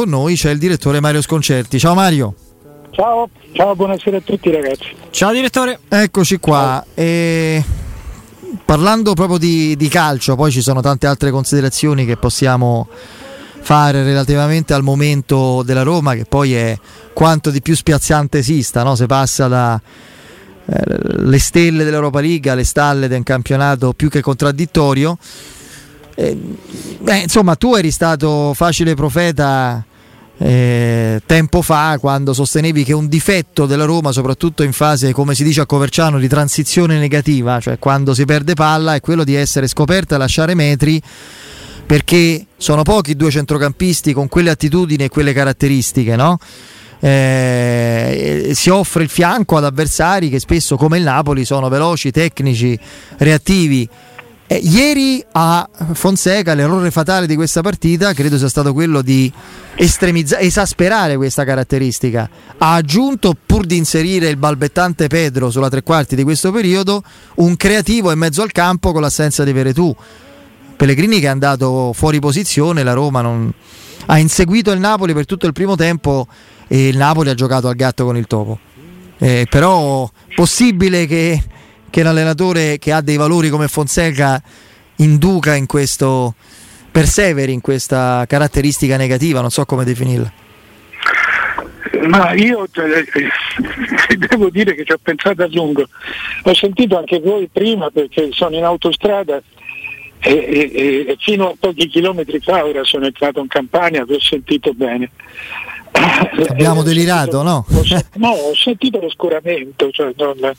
con noi c'è il direttore Mario Sconcerti. Ciao Mario. Ciao, buonasera a tutti ragazzi. Ciao direttore. Eccoci qua. Parlando proprio di calcio, poi ci sono tante altre considerazioni che possiamo fare relativamente al momento della Roma, che poi è quanto di più spiazzante esista, no? Se passa da le stelle dell'Europa League alle stalle del campionato più che contraddittorio. Insomma, tu eri stato facile profeta tempo fa, quando sostenevi che un difetto della Roma, soprattutto in fase, come si dice a Coverciano, di transizione negativa, cioè quando si perde palla, è quello di essere scoperta e lasciare metri, perché sono pochi due centrocampisti con quelle attitudini e quelle caratteristiche, no? Si offre il fianco ad avversari che spesso, come il Napoli, sono veloci, tecnici, reattivi. Ieri a Fonseca l'errore fatale di questa partita credo sia stato quello di esasperare questa caratteristica. Ha aggiunto, pur di inserire il balbettante Pedro sulla tre quarti di questo periodo, un creativo in mezzo al campo con l'assenza di Veretout. Pellegrini che è andato fuori posizione, la Roma non... ha inseguito il Napoli per tutto il primo tempo e il Napoli ha giocato al gatto con il topo. Però possibile che l'allenatore che ha dei valori come Fonseca induca in questo, perseveri in questa caratteristica negativa, non so come definirla. Ma io devo dire che ci ho pensato a lungo, ho sentito anche voi prima perché sono in autostrada e fino a pochi chilometri fa, ora sono entrato in Campania, vi ho sentito bene. Abbiamo delirato, no? No, ho sentito lo scoramento, cioè che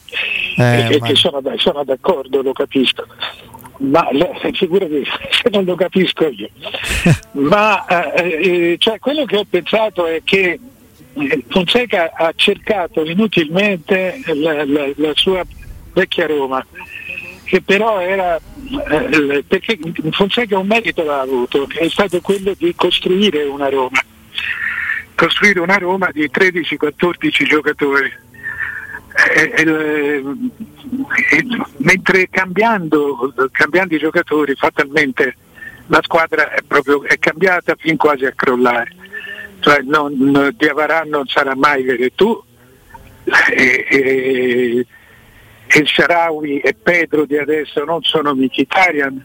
sono d'accordo, lo capisco, ma figurati se non lo capisco io. Ma cioè, quello che ho pensato è che Fonseca ha cercato inutilmente la sua vecchia Roma, che però era, perché Fonseca un merito l'ha avuto, è stato quello di costruire una Roma di 13-14 giocatori, mentre cambiando i giocatori fatalmente la squadra è cambiata fin quasi a crollare, cioè Diawara non sarà mai Veretout, e Shaarawy e Pedro di adesso non sono Mkhitaryan,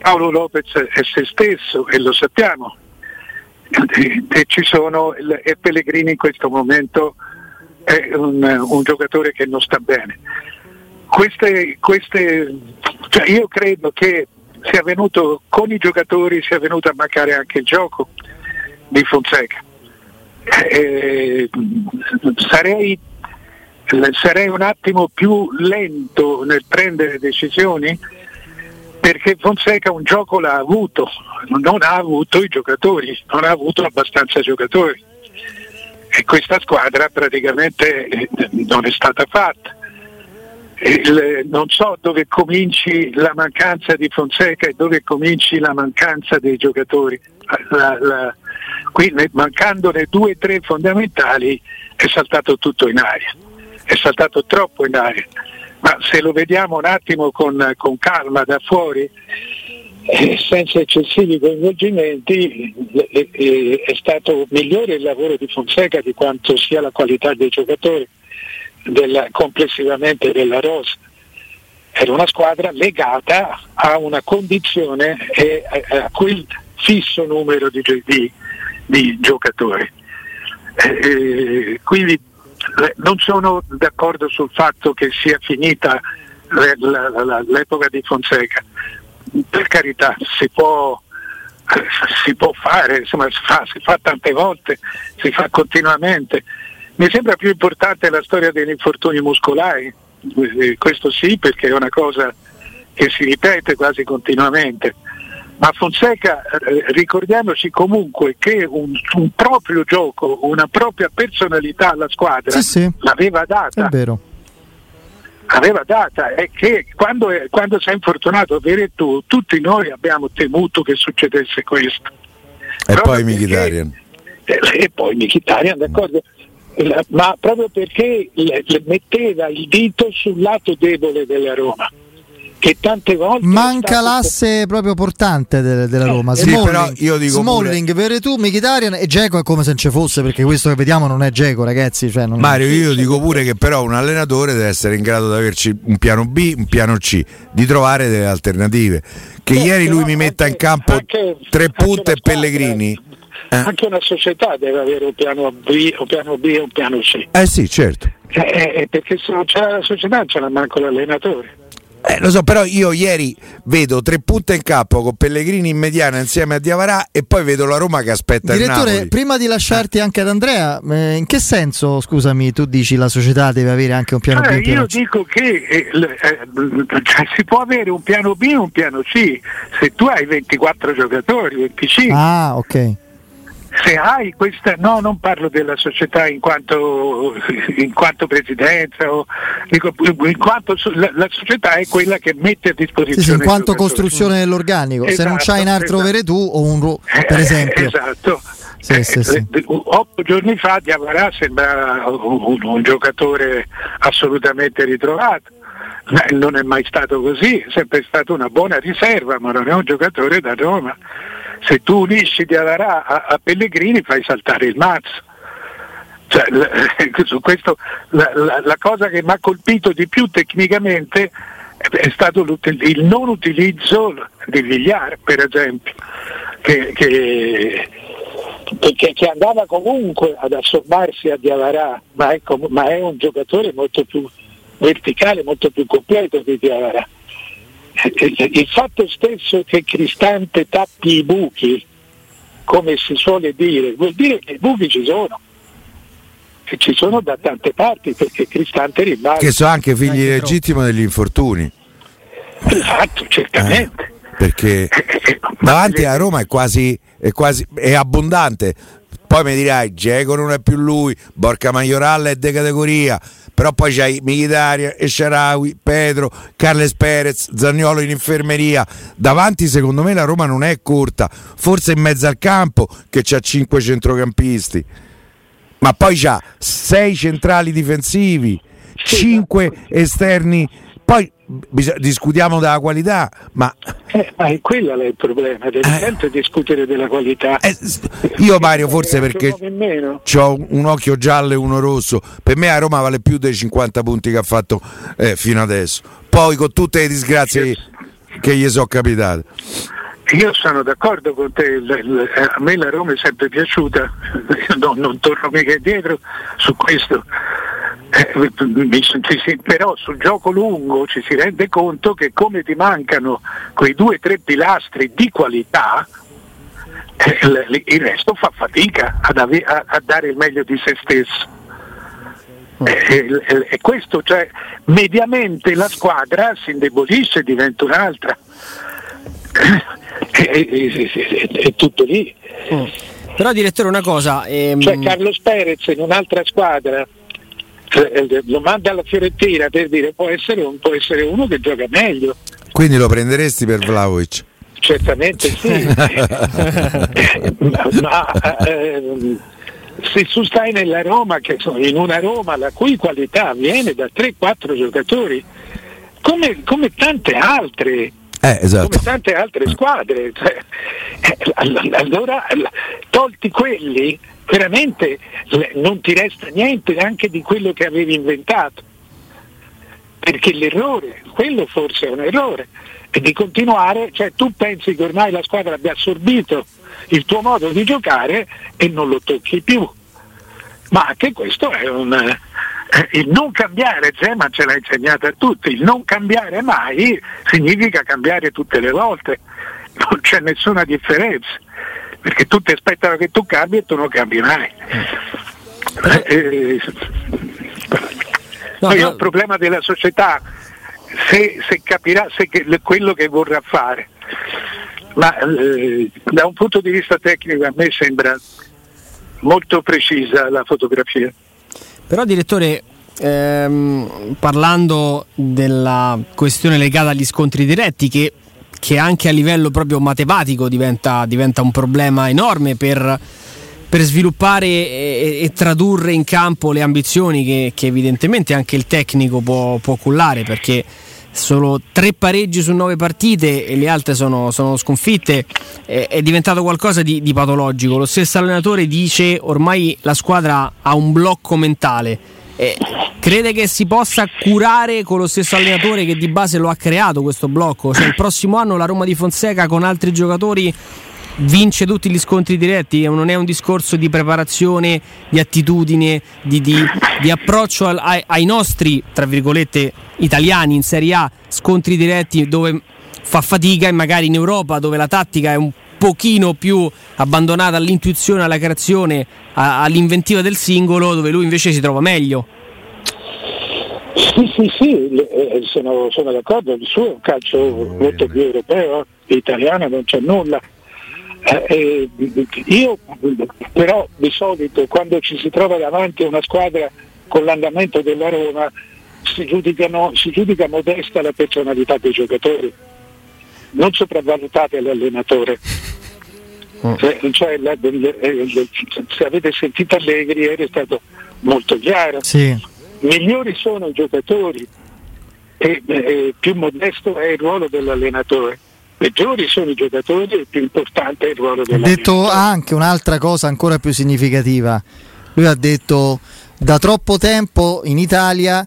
Paolo Lopez è se stesso e lo sappiamo, e ci sono, e Pellegrini in questo momento è un giocatore che non sta bene. Cioè io credo che sia venuto con i giocatori, sia venuto a mancare anche il gioco di Fonseca. Sarei un attimo più lento nel prendere decisioni, perché Fonseca un gioco l'ha avuto, non ha avuto i giocatori, non ha avuto abbastanza giocatori, e questa squadra praticamente non è stata fatta. Non so dove cominci la mancanza di Fonseca e dove cominci la mancanza dei giocatori. Qui mancando le 2-3 fondamentali è saltato tutto in aria, è saltato troppo in aria. Ma se lo vediamo un attimo con calma da fuori, senza eccessivi coinvolgimenti, è stato migliore il lavoro di Fonseca di quanto sia la qualità dei giocatori, complessivamente della rosa. Era una squadra legata a una condizione e a quel fisso numero di giocatori. Quindi non sono d'accordo sul fatto che sia finita l'epoca di Fonseca. Per carità, si può fare, insomma, si fa tante volte, si fa continuamente. Mi sembra più importante la storia degli infortuni muscolari, questo sì, perché è una cosa che si ripete quasi continuamente. Ma Fonseca, ricordiamoci comunque che un proprio gioco, una propria personalità alla squadra, sì, l'aveva data. È vero. L'aveva data. È che quando si è infortunato Veretout, tutti noi abbiamo temuto che succedesse questo. E proprio poi Mkhitaryan. E poi Mkhitaryan, d'accordo. Ma proprio perché metteva il dito sul lato debole della Roma, che tante volte manca l'asse proprio portante della Roma. Sì, però io dico Smalling, Veretout, Mkhitaryan, e Dzeko è come se non ci fosse, perché questo che vediamo non è Dzeko, ragazzi, cioè non Mario, io dico pure che però un allenatore deve essere in grado di averci un piano B, un piano C, di trovare delle alternative. Che ieri lui mi metta in campo tre punte e Pellegrini. Anche una società deve avere un piano B o piano B e un piano C. Eh sì, certo. Perché se non c'è la società non c'è manco l'allenatore. Lo so, però io ieri vedo tre punte in campo con Pellegrini in mediana insieme a Diawara e poi vedo la Roma che aspetta direttore, il Napoli. Prima di lasciarti anche ad Andrea, in che senso, scusami, tu dici la società deve avere anche un piano B? Io dico che si può avere un piano B e un piano C se tu hai 24 giocatori, 25. Ah, ok. Se hai questa, no, non parlo della società in quanto presidenza, o dico, in quanto la società è quella che mette a disposizione, sì, in quanto costruzione dell'organico, esatto, se non c'hai un altro Veretout o un per esempio, esatto. Sì. 8 giorni fa Diawara sembra un giocatore assolutamente ritrovato. Non è mai stato così, è sempre stata una buona riserva, ma non è un giocatore da Roma. Se tu unisci Diawara a Pellegrini fai saltare il mazzo, cioè, su questo la cosa che mi ha colpito di più tecnicamente è stato il non utilizzo di Vigliar, per esempio, che andava comunque ad assorbarsi a Diawara, ma è un giocatore molto più verticale, molto più completo di Diawara. Il fatto stesso che Cristante tappi i buchi, come si suole dire, vuol dire che i buchi ci sono, che ci sono da tante parti, perché Cristante rimane, che sono anche figli legittimi degli infortuni, esatto, certamente, perché davanti a Roma è quasi è abbondante. Poi mi dirai Dzeko non è più lui, Borja Mayoral è de categoria, però poi c'hai Mkhitaryan e Shaarawy, Pedro, Carles Perez, Zaniolo in infermeria. Davanti secondo me la Roma non è corta, forse in mezzo al campo che c'ha 5 centrocampisti, ma poi c'ha 6 centrali difensivi, 5 esterni. Poi discutiamo della qualità, ma è quello è il problema, devi sempre discutere della qualità. Io Mario, forse perché c'ho un occhio giallo e uno rosso, per me a Roma vale più dei 50 punti che ha fatto fino adesso, poi con tutte le disgrazie che gli sono capitate. Io sono d'accordo con te, a me la Roma è sempre piaciuta, non torno mica indietro su questo. Però sul gioco lungo ci si rende conto che come ti mancano quei 2 o 3 pilastri di qualità, il resto fa fatica a dare il meglio di se stesso. E questo, cioè, mediamente la squadra si indebolisce e diventa un'altra. È tutto lì. Però direttore, una cosa. Cioè Carles Perez in un'altra squadra lo manda alla Fiorentina, per dire può essere uno che gioca meglio. Quindi lo prenderesti per Vlahovic? Certamente sì. ma se tu stai nella Roma, che in una Roma la cui qualità viene da 3-4 giocatori, come tante altre. Esatto. Come tante altre squadre, cioè, allora tolti quelli veramente non ti resta niente neanche di quello che avevi inventato, perché l'errore, quello forse è un errore, e di continuare, cioè tu pensi che ormai la squadra abbia assorbito il tuo modo di giocare e non lo tocchi più, ma anche questo è il non cambiare. Zeman ce l'ha insegnata a tutti, il non cambiare mai significa cambiare tutte le volte, non c'è nessuna differenza, perché tutti aspettano che tu cambi e tu non cambi mai. È un problema della società, se capirà quello che vorrà fare, ma da un punto di vista tecnico a me sembra molto precisa la fotografia. Però direttore, parlando della questione legata agli scontri diretti, che anche a livello proprio matematico diventa un problema enorme per sviluppare e tradurre in campo le ambizioni che evidentemente anche il tecnico può cullare, perché solo 3 pareggi su 9 partite e le altre sono sconfitte. È diventato qualcosa di patologico. Lo stesso allenatore dice ormai la squadra ha un blocco mentale. Crede che si possa curare con lo stesso allenatore che di base lo ha creato questo blocco? Cioè, il prossimo anno la Roma di Fonseca con altri giocatori vince tutti gli scontri diretti? Non è un discorso di preparazione, di attitudine, di approccio ai nostri, tra virgolette, italiani in Serie A, scontri diretti dove fa fatica, e magari in Europa dove la tattica è un pochino più abbandonata all'intuizione, alla creazione, all'inventiva del singolo, dove lui invece si trova meglio. Sì, sono d'accordo, il suo è un calcio molto più europeo, l'italiano non c'è nulla. Io però di solito quando ci si trova davanti a una squadra con l'andamento della Roma si giudica modesta la personalità dei giocatori, non sopravvalutate l'allenatore. Cioè, se avete sentito Allegri era stato molto chiaro, sì. Migliori sono i giocatori e più modesto è il ruolo dell'allenatore. Peggiori sono i giocatori e più importante è il ruolo dell'allenatore. Ha detto anche un'altra cosa ancora più significativa. Lui ha detto: da troppo tempo in Italia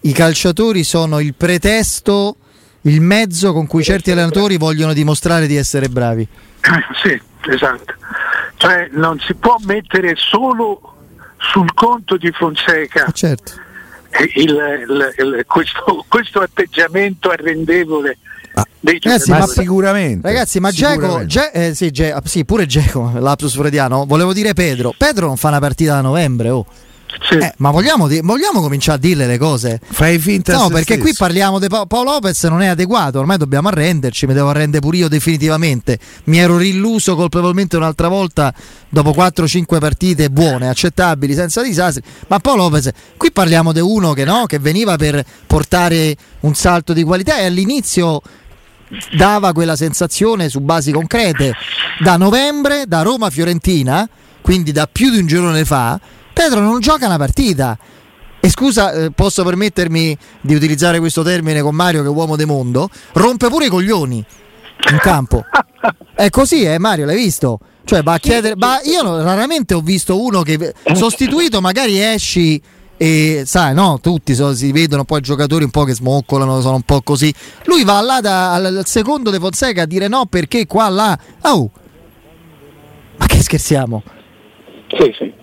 i calciatori sono il pretesto, il mezzo con cui certi allenatori vogliono dimostrare di essere bravi. Sì, esatto. Cioè, non si può mettere solo sul conto di Fonseca. Certo. Questo atteggiamento arrendevole. Ma sicuramente. Ragazzi, ma Dzeko, pure Dzeko, lapsus freudiano. Volevo dire Pedro non fa una partita da novembre, oh. Sì. Ma vogliamo cominciare a dirle le cose? Fai finta. No, perché stesso. Qui parliamo di Paolo Lopez, non è adeguato, ormai dobbiamo arrenderci, mi devo arrendere pure io definitivamente. Mi ero rilluso colpevolmente un'altra volta dopo 4-5 partite buone, accettabili, senza disastri. Ma Paolo Lopez, qui parliamo di uno che veniva per portare un salto di qualità e all'inizio dava quella sensazione su basi concrete. Da novembre, da Roma-Fiorentina, quindi da più di un girone fa, Pedro non gioca una partita. E scusa, posso permettermi di utilizzare questo termine con Mario, che è uomo de mondo, rompe pure i coglioni in campo. È così, Mario, l'hai visto? Cioè, va a chiedere. Ma io raramente ho visto uno che sostituito, magari esci e sai, no, tutti si vedono poi i giocatori un po' che smoccolano, sono un po' così. Lui va là al secondo De Fonseca a dire no perché qua là. Oh. Ma che scherziamo? Sì.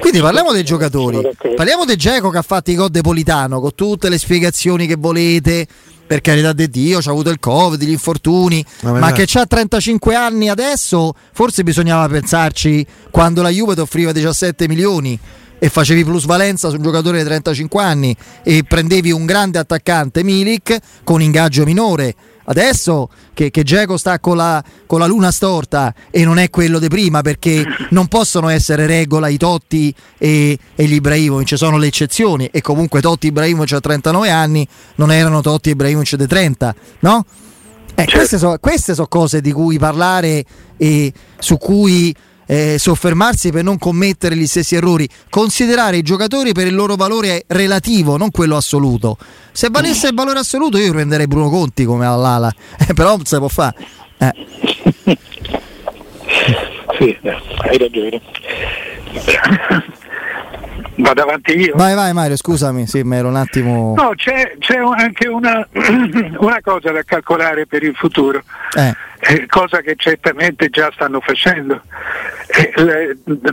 Quindi parliamo dei giocatori, parliamo di Dzeko che ha fatto i gol Napolitano con tutte le spiegazioni che volete, per carità di Dio, c'ha avuto il Covid, gli infortuni, ma che c'ha 35 anni adesso, forse bisognava pensarci quando la Juve ti offriva 17 milioni e facevi plusvalenza su un giocatore di 35 anni e prendevi un grande attaccante, Milik, con ingaggio minore. Adesso che Dzeko sta con la luna storta e non è quello di prima, perché non possono essere regola i Totti e gli Ibrahimovic, sono le eccezioni, e comunque Totti e Ibrahimovic a 39 anni non erano Totti e Ibrahimovic di 30, no? Queste sono cose di cui parlare e su cui soffermarsi per non commettere gli stessi errori, considerare i giocatori per il loro valore relativo, non quello assoluto. Se valesse il valore assoluto io prenderei Bruno Conti come all'ala, però non si può fare. Sì, hai ragione. Vado avanti io. Vai Mario, scusami, sì, ma ero un attimo. No, c'è anche una cosa da calcolare per il futuro, cosa che certamente già stanno facendo.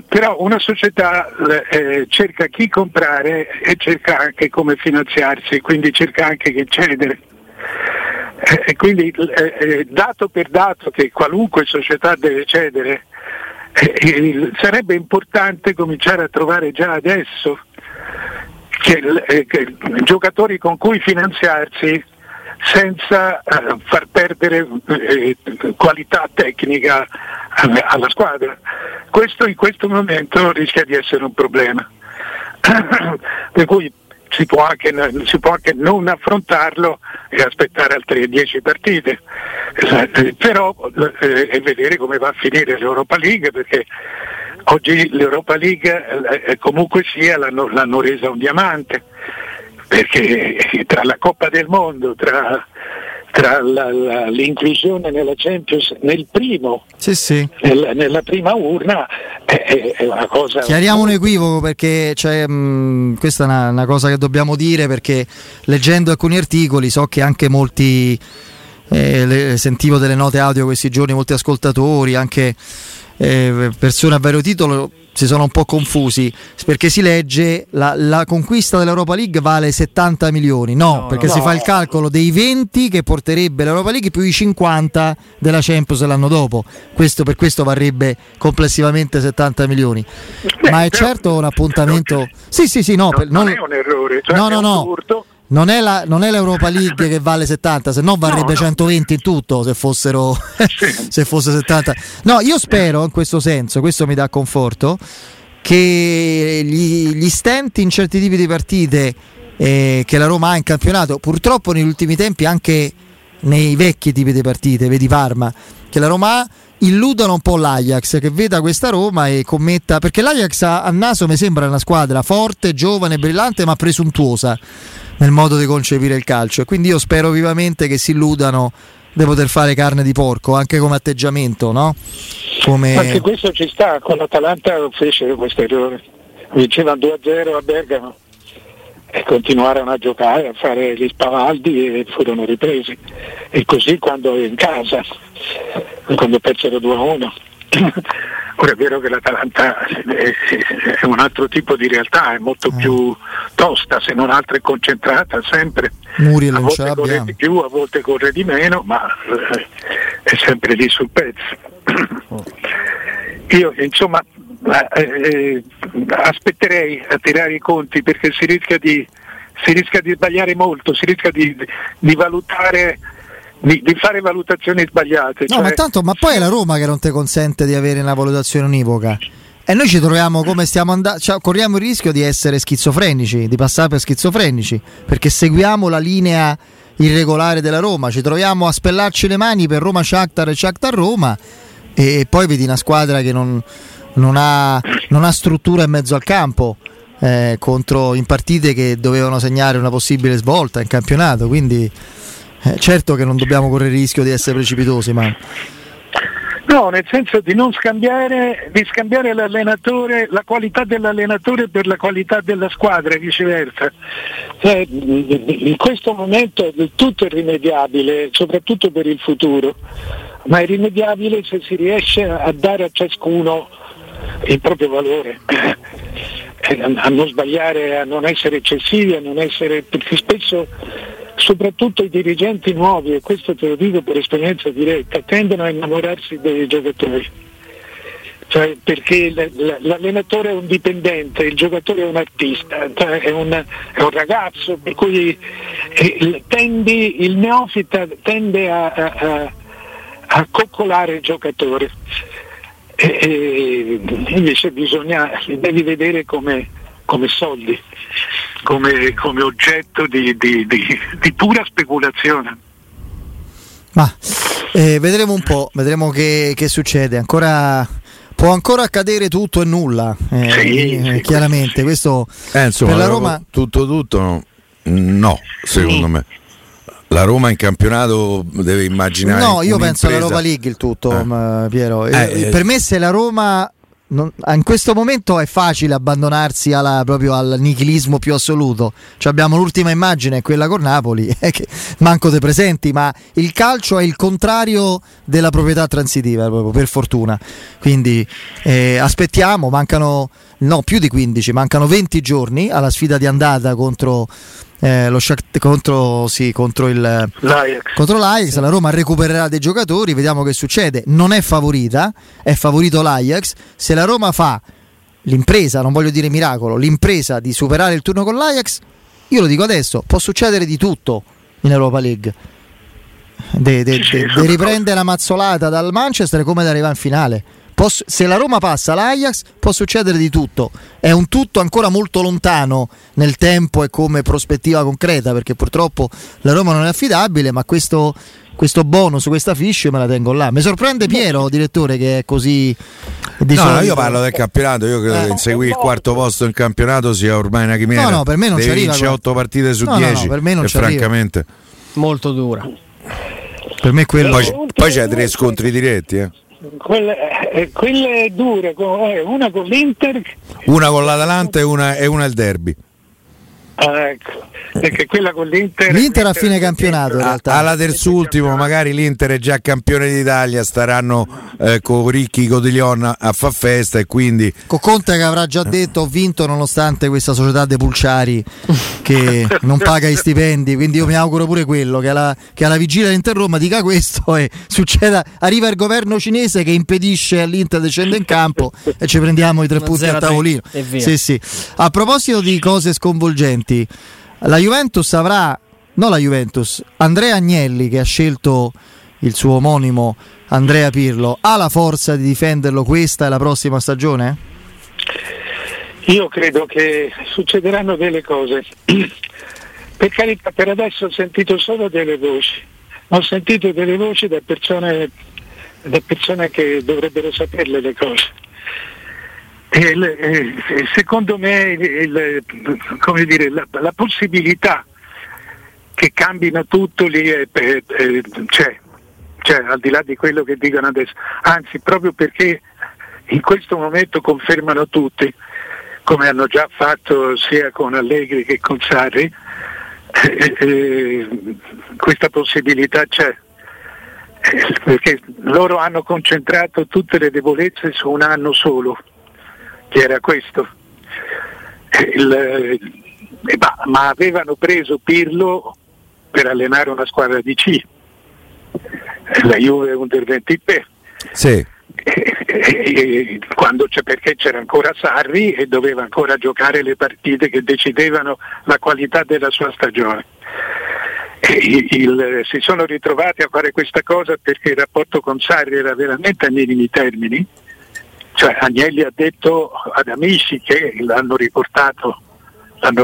Però una società cerca chi comprare e cerca anche come finanziarsi, quindi cerca anche che cedere. E quindi dato per dato che qualunque società deve cedere, sarebbe importante cominciare a trovare già adesso che giocatori con cui finanziarsi senza far perdere qualità tecnica alla squadra. Questo in questo momento rischia di essere un problema, per cui si può anche non affrontarlo e aspettare altre 10 partite, però e vedere come va a finire l'Europa League, perché oggi l'Europa League comunque sia l'hanno resa un diamante. perché tra la Coppa del Mondo, tra l'inclusione nella Champions nel primo, sì. Nella prima urna è una cosa. Chiariamo un equivoco, perché questa è una cosa che dobbiamo dire, perché leggendo alcuni articoli so che anche molti sentivo delle note audio questi giorni, molti ascoltatori, anche persone a vario titolo si sono un po' confusi, perché si legge la conquista dell'Europa League vale 70 milioni, no, perché si fa il calcolo dei 20 che porterebbe l'Europa League più i 50 della Champions l'anno dopo, per questo varrebbe complessivamente 70 milioni. Ma è certo un appuntamento, sì, non è un errore, è un furto. Non è l'Europa League che vale 70, se no varrebbe 120 in tutto se fosse 70. No, io spero in questo senso, questo mi dà conforto, che gli stenti in certi tipi di partite che la Roma ha in campionato, purtroppo negli ultimi tempi anche nei vecchi tipi di partite, vedi Parma, che la Roma ha, illudano un po' l'Ajax, che veda questa Roma e commetta, perché l'Ajax a naso mi sembra una squadra forte, giovane, brillante, ma presuntuosa nel modo di concepire il calcio, e quindi io spero vivamente che si illudano di poter fare carne di porco anche come atteggiamento, no? Anche questo ci sta, con l'Atalanta fecero questo errore, vincevano 2-0 a Bergamo e continuarono a giocare, a fare gli spavaldi e furono ripresi, e così quando in casa, quando persero 2-1. Ora è vero che l'Atalanta è un altro tipo di realtà, è molto più tosta, se non altro è concentrata sempre, Muri a volte corre di più, a volte corre di meno, ma è sempre lì sul pezzo. Io insomma aspetterei a tirare i conti, perché si rischia di sbagliare molto, si rischia di valutare, di fare valutazioni sbagliate. No, ma poi è la Roma che non ti consente di avere una valutazione univoca, e noi ci troviamo come stiamo andando, corriamo il rischio di essere schizofrenici, di passare per schizofrenici, perché seguiamo la linea irregolare della Roma, ci troviamo a spellarci le mani per Roma Shakhtar e Shakhtar Roma, e poi vedi una squadra che non ha struttura in mezzo al campo, contro in partite che dovevano segnare una possibile svolta in campionato, quindi certo che non dobbiamo correre il rischio di essere precipitosi, ma no, nel senso di non scambiare, di scambiare l'allenatore, la qualità dell'allenatore per la qualità della squadra e viceversa. In questo momento tutto è irrimediabile, soprattutto per il futuro, ma è irrimediabile se si riesce a dare a ciascuno il proprio valore, a non sbagliare, a non essere eccessivi, a non essere, perché spesso soprattutto i dirigenti nuovi, e questo te lo dico per esperienza diretta, tendono a innamorarsi dei giocatori, cioè, perché l'allenatore è un dipendente, il giocatore è un artista, cioè è un ragazzo, per cui il neofita tende a coccolare il giocatore, e invece devi vedere come soldi, come oggetto di pura speculazione. Ma vedremo un po', vedremo che succede. Può ancora accadere tutto e nulla, sì, chiaramente. Sì. Questo insomma, per la Roma tutto no, secondo me. La Roma in campionato deve immaginare. No, io penso all'Europa League il tutto, Piero. Per me, se la Roma in questo momento è facile abbandonarsi proprio al nichilismo più assoluto. Abbiamo l'ultima immagine, quella con Napoli, che manco te presenti, ma il calcio è il contrario della proprietà transitiva, proprio, per fortuna. Quindi aspettiamo, mancano 20 giorni alla sfida di andata contro l'Ajax, sì. La Roma recupererà dei giocatori, vediamo che succede. Non è favorita, è favorito l'Ajax. Se la Roma fa l'impresa, non voglio dire miracolo, l'impresa di superare il turno con l'Ajax, io lo dico adesso, può succedere di tutto in Europa League, riprendere la mazzolata dal Manchester come da arrivare in finale, se la Roma passa l'Ajax può succedere di tutto, è un tutto ancora molto lontano nel tempo e come prospettiva concreta, perché purtroppo la Roma non è affidabile, ma questo bonus, questa fiche me la tengo là. Mi sorprende Piero, direttore, che è così. No, io parlo del campionato, io credo che inseguire il quarto posto in campionato sia ormai una chimera. No, per me non ci arriva. Vince 8 partite su 10, per me non ci arriva. Francamente molto dura. Per me quello. Poi c'è 3 scontri diretti, eh. Quelle dure, una con l'Inter, una con l'Atalanta e una al derby. Ecco, perché quella con l'Inter a fine campionato in realtà. Alla terzultimo magari l'Inter è già campione d'Italia, staranno con Ricchi, Cotillon a fa festa, e quindi con Conte che avrà già detto ho vinto nonostante questa società dei pulciari che non paga i stipendi, quindi io mi auguro pure quello, che alla vigilia dell'Inter Roma dica questo e succeda, arriva il governo cinese che impedisce all'Inter di scendere in campo e ci prendiamo i 3 punti a tavolino. Sì. A proposito di cose sconvolgenti, la Juventus avrà, Andrea Agnelli, che ha scelto il suo omonimo Andrea Pirlo, ha la forza di difenderlo questa e la prossima stagione? Io credo che succederanno delle cose. Per carità, per adesso ho sentito solo delle voci. Da persone che dovrebbero saperle le cose. Secondo me la possibilità che cambino tutto lì c'è, cioè, al di là di quello che dicono adesso, anzi proprio perché in questo momento confermano tutti, come hanno già fatto sia con Allegri che con Sarri, questa possibilità c'è, perché loro hanno concentrato tutte le debolezze su un anno solo, che era questo, ma avevano preso Pirlo per allenare una squadra di C, la Juve Under 23, sì. Perché c'era ancora Sarri e doveva ancora giocare le partite che decidevano la qualità della sua stagione. Si sono ritrovati a fare questa cosa perché il rapporto con Sarri era veramente a minimi termini. Cioè, Agnelli ha detto ad amici che l'hanno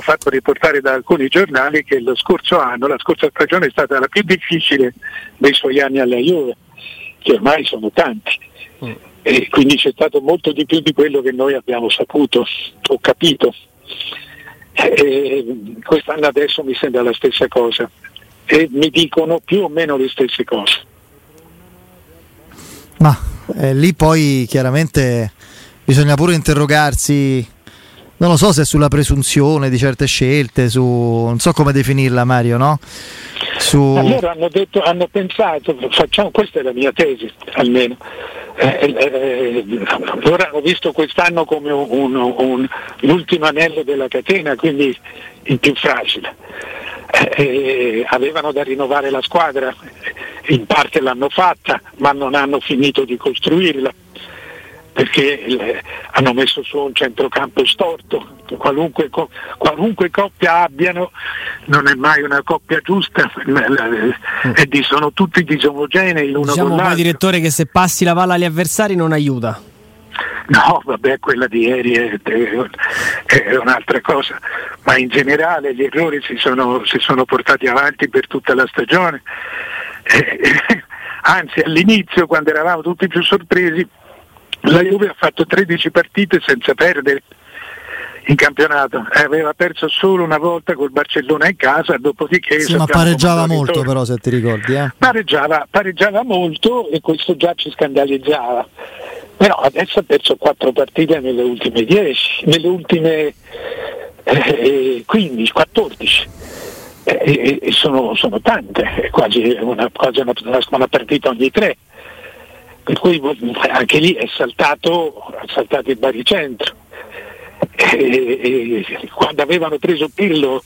fatto riportare da alcuni giornali, che la scorsa stagione è stata la più difficile dei suoi anni alla Juve, che ormai sono tanti, e quindi c'è stato molto di più di quello che noi abbiamo saputo o capito. Quest'anno adesso mi sembra la stessa cosa, e mi dicono più o meno le stesse cose. Ma lì poi chiaramente bisogna pure interrogarsi, non lo so se sulla presunzione di certe scelte, non so come definirla, Mario, no? Allora hanno pensato, questa è la mia tesi almeno, loro hanno visto quest'anno come l'ultimo anello della catena, quindi il più fragile, avevano da rinnovare la squadra, in parte l'hanno fatta ma non hanno finito di costruirla, perché hanno messo su un centrocampo storto, qualunque coppia abbiano non è mai una coppia giusta, sono tutti disomogenei l'uno con l'altro. Direttore, che se passi la palla agli avversari non aiuta. No, vabbè, quella di ieri è un'altra cosa, ma in generale gli errori si sono portati avanti per tutta la stagione, anzi all'inizio, quando eravamo tutti più sorpresi, la Juve ha fatto 13 partite senza perdere in campionato, aveva perso solo una volta col Barcellona in casa, dopodiché ma pareggiava molto, però, se ti ricordi, pareggiava molto, e questo già ci scandalizzava. Però adesso ha perso 4 partite nelle ultime 10, nelle ultime 15, 14, sono tante, quasi una partita ogni 3, per cui anche lì è saltato il baricentro. Quando avevano preso Pirlo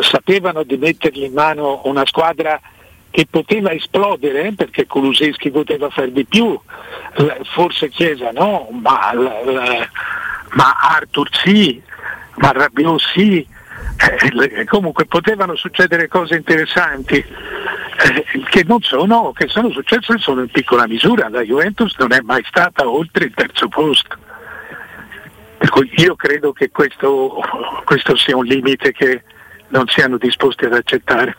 sapevano di mettergli in mano una squadra che poteva esplodere, perché Kulusevski poteva far di più, forse Chiesa no, ma Arthur sì, ma Rabiot sì, comunque potevano succedere cose interessanti, che sono successe solo in piccola misura. La Juventus non è mai stata oltre il terzo posto, per cui io credo che questo sia un limite che non siano disposti ad accettare.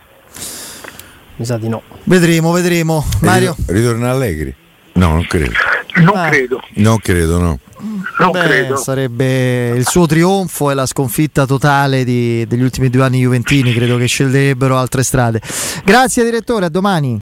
Mi sa di no. Vedremo. Mario? Ritorna Allegri? No, non credo. Non credo. Sarebbe il suo trionfo e la sconfitta totale degli ultimi 2 anni juventini. Credo che sceglierebbero altre strade. Grazie direttore, a domani.